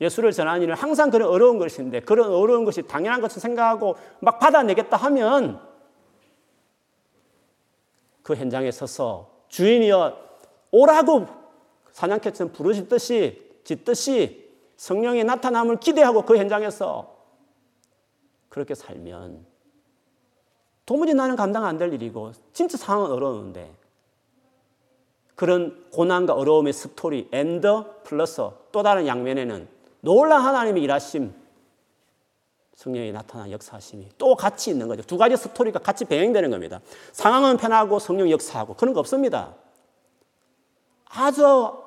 예수를 전하는 일은 항상 그런 어려운 것인데 그런 어려운 것이 당연한 것을 생각하고 막 받아내겠다 하면 그 현장에 서서 주인이여 오라고 사냥개처럼 부르짖듯이 짓듯이 성령의 나타남을 기대하고 그 현장에서 그렇게 살면 도무지 나는 감당 안 될 일이고 진짜 상황은 어려운데 그런 고난과 어려움의 스토리 앤드 플러스 또 다른 양면에는 놀라운 하나님의 일하심, 성령이 나타난 역사하심이 또 같이 있는 거죠. 두 가지 스토리가 같이 병행되는 겁니다. 상황은 편하고 성령 역사하고 그런 거 없습니다. 아주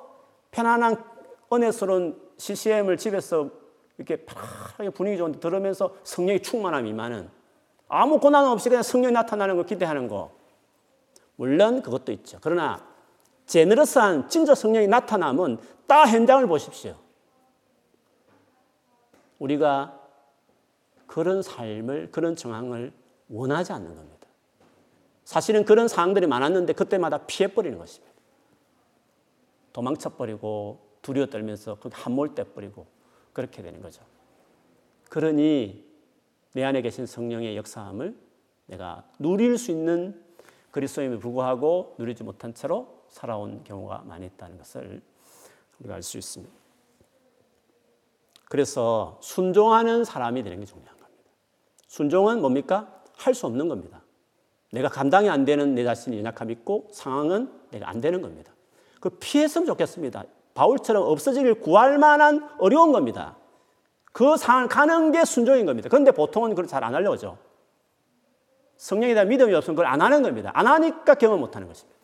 편안한 은혜스러운 씨씨엠을 집에서 이렇게 편하게 분위기 좋은데 들으면서 성령의 충만함이 임하는, 아무 고난 없이 그냥 성령이 나타나는 걸 기대하는 거, 물론 그것도 있죠. 그러나 제너러스한 진짜 성령이 나타남은 딱 현장을 보십시오. 우리가 그런 삶을, 그런 정황을 원하지 않는 겁니다. 사실은 그런 상황들이 많았는데 그때마다 피해버리는 것입니다. 도망쳐버리고 두려워 떨면서 그렇게 함몰돼 버리고 그렇게 되는 거죠. 그러니 내 안에 계신 성령의 역사함을 내가 누릴 수 있는 그리스도임에 불구하고 누리지 못한 채로 살아온 경우가 많이 있다는 것을 우리가 알 수 있습니다. 그래서 순종하는 사람이 되는 게 중요한 겁니다. 순종은 뭡니까? 할 수 없는 겁니다. 내가 감당이 안 되는 내 자신의 연약함이 있고 상황은 내가 안 되는 겁니다. 그 피했으면 좋겠습니다. 바울처럼 없어지길 구할 만한 어려운 겁니다. 그 상황을 가는 게 순종인 겁니다. 그런데 보통은 그걸 잘 안 하려고 하죠. 성령에 대한 믿음이 없으면 그걸 안 하는 겁니다. 안 하니까 경험 못 하는 것입니다.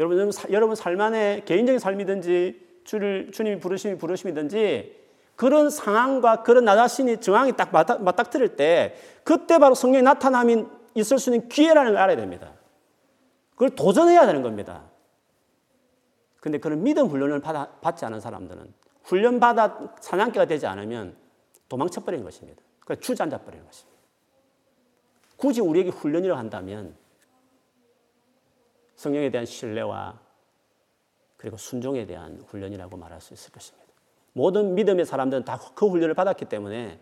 여러분, 여러분 삶 안에 개인적인 삶이든지 주를, 주님이 부르심이 부르심이든지 그런 상황과 그런 나 자신이 정황이 딱 맞닥, 맞닥뜨릴 때 그때 바로 성령의 나타남이 있을 수 있는 기회라는 걸 알아야 됩니다. 그걸 도전해야 되는 겁니다. 근데 그런 믿음 훈련을 받아, 받지 않은 사람들은 훈련받아 사냥개가 되지 않으면 도망쳐버리는 것입니다. 그러니까 주저앉아버리는 것입니다. 굳이 우리에게 훈련이라고 한다면 성령에 대한 신뢰와 그리고 순종에 대한 훈련이라고 말할 수 있을 것입니다. 모든 믿음의 사람들은 다 그 훈련을 받았기 때문에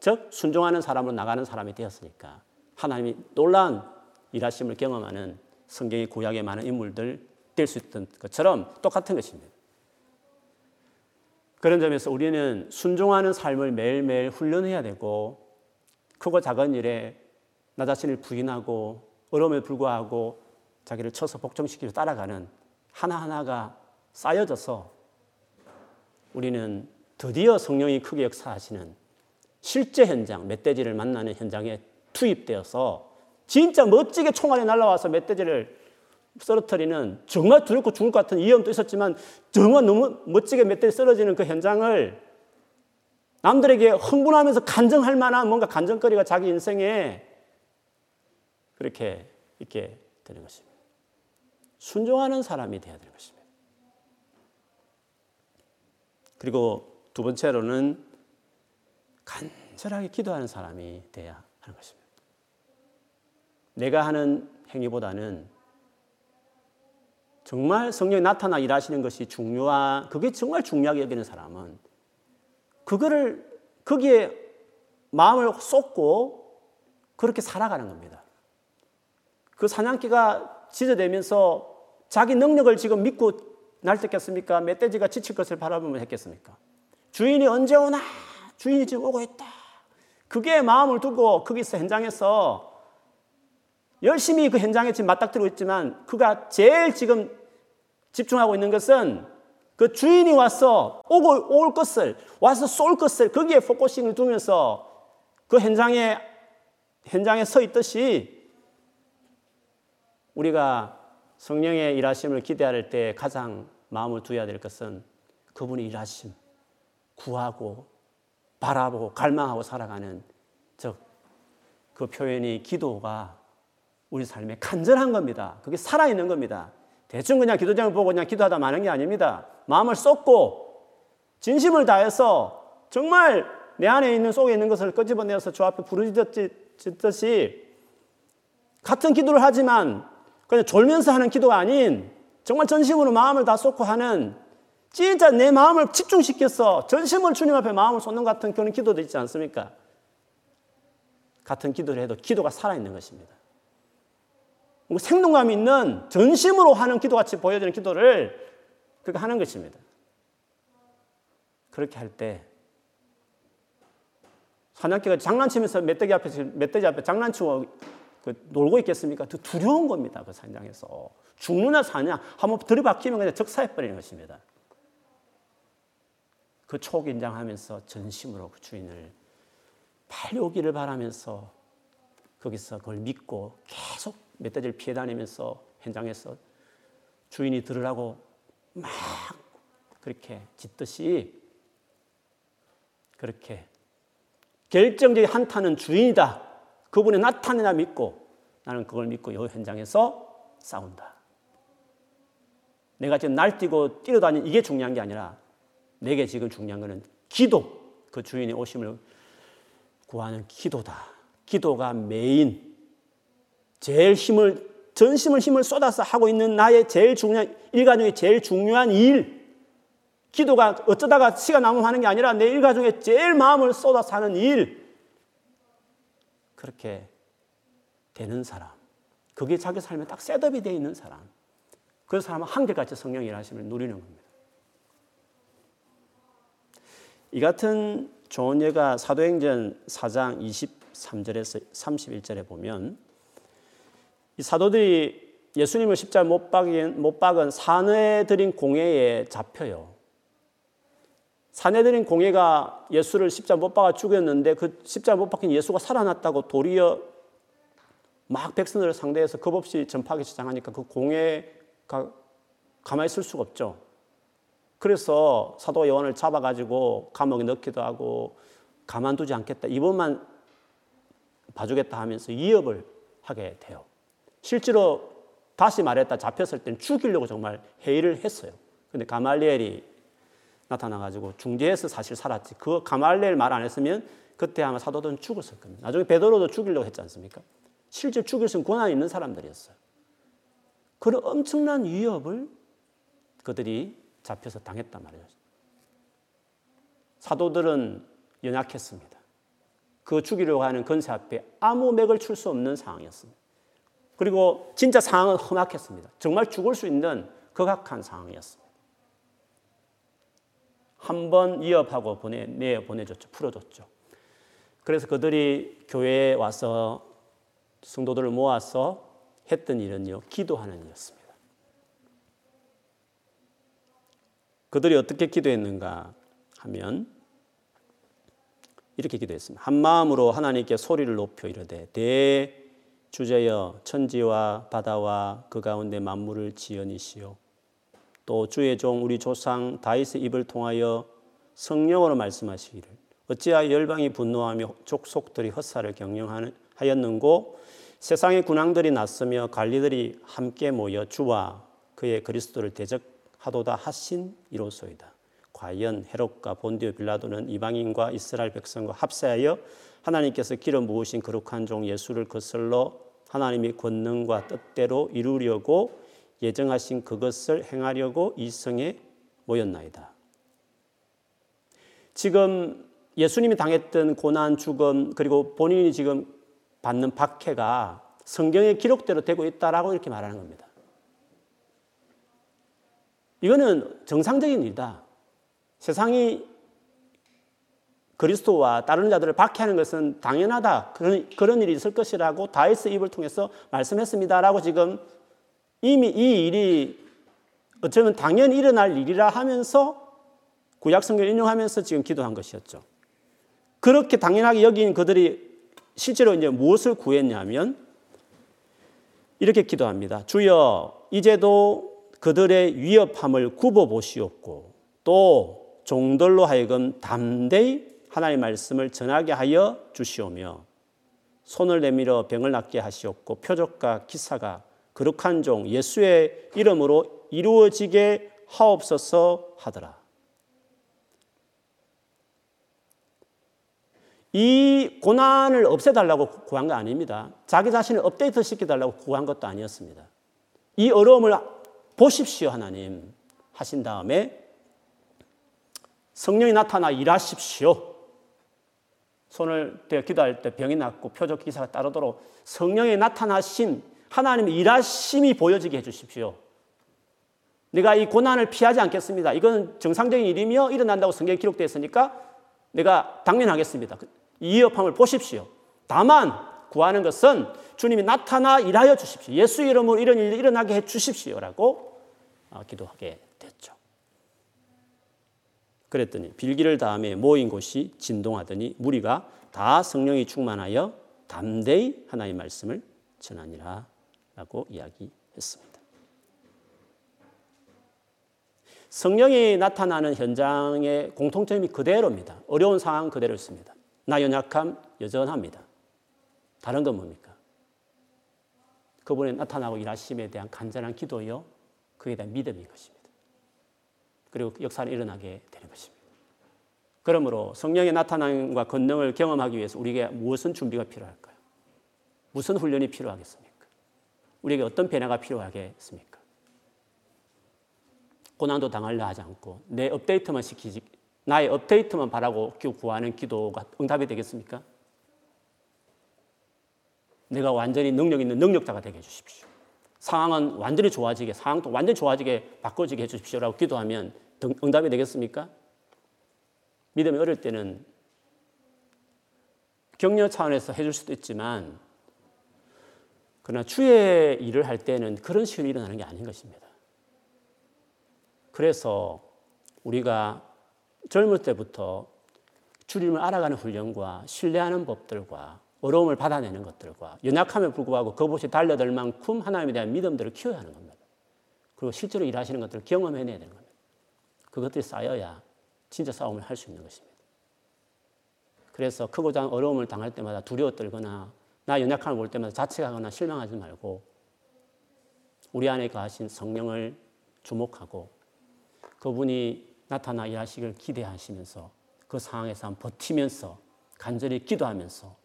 즉 순종하는 사람으로 나가는 사람이 되었으니까 하나님이 놀라운 일하심을 경험하는 성경의 구약의 많은 인물들 될 수 있던 것처럼 똑같은 것입니다. 그런 점에서 우리는 순종하는 삶을 매일매일 훈련해야 되고 크고 작은 일에 나 자신을 부인하고 어려움에 불과하고 자기를 쳐서 복종시키고 따라가는 하나하나가 쌓여져서 우리는 드디어 성령이 크게 역사하시는 실제 현장, 멧돼지를 만나는 현장에 투입되어서 진짜 멋지게 총알이 날아와서 멧돼지를 쓰러뜨리는 정말 두렵고 죽을 것 같은 위험도 있었지만 정말 너무 멋지게 멧돼지 쓰러지는 그 현장을 남들에게 흥분하면서 간증할 만한 뭔가 간증거리가 자기 인생에 그렇게 있게 되는 것입니다. 순종하는 사람이 되어야 되는 것입니다. 그리고 두 번째로는 간절하게 기도하는 사람이 되어야 하는 것입니다. 내가 하는 행위보다는 정말 성령이 나타나 일하시는 것이 중요한, 그게 정말 중요하게 여기는 사람은 그거를 거기에 마음을 쏟고 그렇게 살아가는 겁니다. 그 사냥개가 지저대면서 자기 능력을 지금 믿고 날뛰겠습니까? 멧돼지가 지칠 것을 바라보면 했겠습니까? 주인이 언제 오나? 주인이 지금 오고 있다. 그게 마음을 두고 거기서 현장에서 열심히 그 현장에 지금 맞닥뜨리고 있지만 그가 제일 지금 집중하고 있는 것은 그 주인이 와서 오고 올 것을, 와서 쏠 것을 거기에 포커싱을 두면서 그 현장에, 현장에 서 있듯이 우리가 성령의 일하심을 기대할 때 가장 마음을 두어야 될 것은 그분의 일하심, 구하고 바라보고 갈망하고 살아가는 즉 그 표현이 기도가 우리 삶에 간절한 겁니다. 그게 살아있는 겁니다. 대충 그냥 기도장을 보고 그냥 기도하다 마는 게 아닙니다. 마음을 쏟고 진심을 다해서 정말 내 안에 있는 속에 있는 것을 끄집어내어서 저 앞에 부르짖듯이 같은 기도를 하지만 그냥 졸면서 하는 기도가 아닌 정말 전심으로 마음을 다 쏟고 하는 진짜 내 마음을 집중시켜서 전심을 주님 앞에 마음을 쏟는 같은 그런 기도도 있지 않습니까? 같은 기도를 해도 기도가 살아있는 것입니다. 생동감 있는 전심으로 하는 기도같이 보여지는 기도를 그렇게 하는 것입니다. 그렇게 할 때 사냥개가 장난치면서 멧돼지 앞에서 멧돼지 앞에 장난치고 놀고 있겠습니까? 더 두려운 겁니다. 그 산장에서 죽느냐 사냐 한번 들이박히면 그냥 적사해버리는 것입니다. 그 초긴장하면서 전심으로 그 주인을 빨리 오기를 바라면서 거기서 그걸 믿고 계속 멧돼지를 피해 다니면서 현장에서 주인이 들으라고 막 그렇게 짖듯이 그렇게 결정적인 한타는 주인이다. 그분의 나타내나 믿고 나는 그걸 믿고 이 현장에서 싸운다. 내가 지금 날뛰고 뛰어다니는 이게 중요한 게 아니라 내게 지금 중요한 것은 기도. 그 주인의 오심을 구하는 기도다. 기도가 메인. 제일 힘을, 전심을 힘을 쏟아서 하고 있는 나의 제일 중요한, 일가 중에 제일 중요한 일. 기도가 어쩌다가 시간 남으면 하는 게 아니라 내 일가 중에 제일 마음을 쏟아서 하는 일. 그렇게 되는 사람. 그게 자기 삶에 딱 셋업이 되어 있는 사람. 그 사람은 한결같이 성령의 일하심을 누리는 겁니다. 이 같은 좋은 예가 사도행전 사 장 이십삼 절에서 삼십일 절에 보면 이 사도들이 예수님을 십자가에 못 박은, 못 박은 사내들인 공회에 잡혀요. 사내들인 공회가 예수를 십자가에 못 박아 죽였는데 그 십자가에 못 박힌 예수가 살아났다고 도리어 막 백성들을 상대해서 겁없이 전파하기 시작하니까 그 공회가 가만히 있을 수가 없죠. 그래서 사도 요한을 잡아가지고 감옥에 넣기도 하고 가만두지 않겠다. 이번만 봐주겠다 하면서 위협을 하게 돼요. 실제로 다시 말했다 잡혔을 때는 죽이려고 정말 회의를 했어요. 그런데 가말리엘이 나타나가지고 중재해서 사실 살았지. 그 가말리엘 말 안 했으면 그때 아마 사도들은 죽었을 겁니다. 나중에 베드로도 죽이려고 했지 않습니까? 실제 죽일 수 있는 권한이 있는 사람들이었어요. 그런 엄청난 위협을 그들이 잡혀서 당했단 말이에요. 사도들은 연약했습니다. 그 죽이려고 하는 권세 앞에 아무 맥을 출 수 없는 상황이었습니다. 그리고 진짜 상황은 험악했습니다. 정말 죽을 수 있는 극악한 상황이었습니다. 한 번 위협하고 보내, 내 보내줬죠. 풀어줬죠. 그래서 그들이 교회에 와서 성도들을 모아서 했던 일은요, 기도하는 일이었습니다. 그들이 어떻게 기도했는가 하면 이렇게 기도했습니다. 한 마음으로 하나님께 소리를 높여 이르되 대주제여 천지와 바다와 그 가운데 만물을 지으시오. 또 주의 종 우리 조상 다윗의 입을 통하여 성령으로 말씀하시기를 어찌하여 열방이 분노하며 족속들이 헛살을 경영하였는고 세상의 군왕들이 났으며 관리들이 함께 모여 주와 그의 그리스도를 대적하도다 하신 이로소이다. 과연 헤롯과 본디오 빌라도는 이방인과 이스라엘 백성과 합세하여 하나님께서 기름 부으신 거룩한 종 예수를 거슬러 하나님의 권능과 뜻대로 이루려고 예정하신 그것을 행하려고 이 성에 모였나이다. 지금 예수님이 당했던 고난, 죽음, 그리고 본인이 지금 받는 박해가 성경의 기록대로 되고 있다라고 이렇게 말하는 겁니다. 이거는 정상적인 일이다. 세상이 그리스도와 다른 자들을 박해하는 것은 당연하다. 그런, 그런 일이 있을 것이라고 다윗의 입을 통해서 말씀했습니다라고 지금 이미 이 일이 어쩌면 당연히 일어날 일이라 하면서 구약 성경을 인용하면서 지금 기도한 것이었죠. 그렇게 당연하게 여긴 그들이 실제로 이제 무엇을 구했냐면 이렇게 기도합니다. 주여 이제도 그들의 위협함을 굽어보시옵고 또 종들로 하여금 담대히 하나님의 말씀을 전하게 하여 주시오며 손을 내밀어 병을 낫게 하시옵고 표적과 기사가 거룩한 종 예수의 이름으로 이루어지게 하옵소서 하더라. 이 고난을 없애달라고 구한 거 아닙니다. 자기 자신을 업데이트 시켜달라고 구한 것도 아니었습니다. 이 어려움을 보십시오 하나님 하신 다음에 성령이 나타나 일하십시오. 손을 대어 기도할 때 병이 났고 표적 기사가 따르도록 성령의 나타나심, 하나님의 일하심이 보여지게 해주십시오. 내가 이 고난을 피하지 않겠습니다. 이건 정상적인 일이며 일어난다고 성경에 기록되어 있으니까 내가 당면하겠습니다. 이 위협함을 보십시오. 다만 구하는 것은 주님이 나타나 일하여 주십시오. 예수 이름으로 이런 일이 일어나게 해 주십시오라고 기도하게 됐죠. 그랬더니 빌기를 다음에 모인 곳이 진동하더니 무리가 다 성령이 충만하여 담대히 하나님의 말씀을 전하니라 라고 이야기했습니다. 성령이 나타나는 현장의 공통점이 그대로입니다. 어려운 상황 그대로 있습니다. 나 연약함 여전합니다. 다른 건 뭡니까? 그분의 나타나고 일하심에 대한 간절한 기도요, 그에 대한 믿음인 것입니다. 그리고 역사는 일어나게 되는 것입니다. 그러므로 성령의 나타남과 권능을 경험하기 위해서 우리에게 무슨 준비가 필요할까요? 무슨 훈련이 필요하겠습니까? 우리에게 어떤 변화가 필요하겠습니까? 고난도 당하려 하지 않고 내 업데이트만 시키지, 나의 업데이트만 바라고 구하는 기도가 응답이 되겠습니까? 내가 완전히 능력 있는 능력자가 되게 해주십시오. 상황은 완전히 좋아지게, 상황도 완전히 좋아지게 바꿔지게 해주십시오라고 기도하면 응답이 되겠습니까? 믿음이 어릴 때는 격려 차원에서 해줄 수도 있지만 그러나 주의 일을 할 때는 그런 식으로 일어나는 게 아닌 것입니다. 그래서 우리가 젊을 때부터 주님을 알아가는 훈련과 신뢰하는 법들과 어려움을 받아내는 것들과 연약함에 불구하고 그곳이 달려들 만큼 하나님에 대한 믿음들을 키워야 하는 겁니다. 그리고 실제로 일하시는 것들을 경험해내야 되는 겁니다. 그것들이 쌓여야 진짜 싸움을 할 수 있는 것입니다. 그래서 크고 작은 어려움을 당할 때마다 두려워 떨거나 나 연약함을 볼 때마다 자책하거나 실망하지 말고 우리 안에 가하신 성령을 주목하고 그분이 나타나 일하시기를 기대하시면서 그 상황에서 한번 버티면서 간절히 기도하면서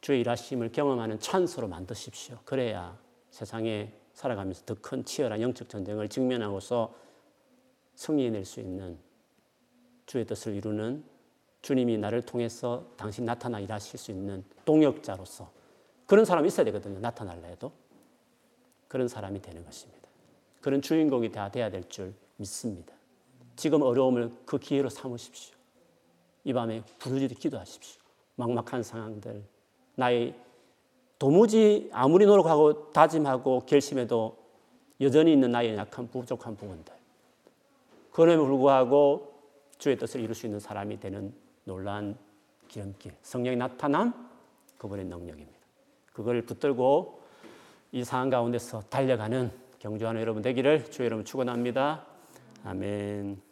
주의 일하심을 경험하는 찬스로 만드십시오. 그래야 세상에 살아가면서 더 큰 치열한 영적 전쟁을 직면하고서 승리해낼 수 있는 주의 뜻을 이루는 주님이 나를 통해서 당신 나타나 일하실 수 있는 동역자로서 그런 사람이 있어야 되거든요. 나타날라 해도. 그런 사람이 되는 것입니다. 그런 주인공이 다 돼야 될 줄 믿습니다. 지금 어려움을 그 기회로 삼으십시오. 이 밤에 부르짖어 기도하십시오. 막막한 상황들, 나의 도무지 아무리 노력하고 다짐하고 결심해도 여전히 있는 나의 약한 부족한 부분들. 그럼에도 불구하고 주의 뜻을 이룰 수 있는 사람이 되는 놀라운 기름길, 성령이 나타난 그분의 능력입니다. 그걸 붙들고 이 상황 가운데서 달려가는 경주하는 여러분 되기를 주의 이름으로 축원합니다. 아멘.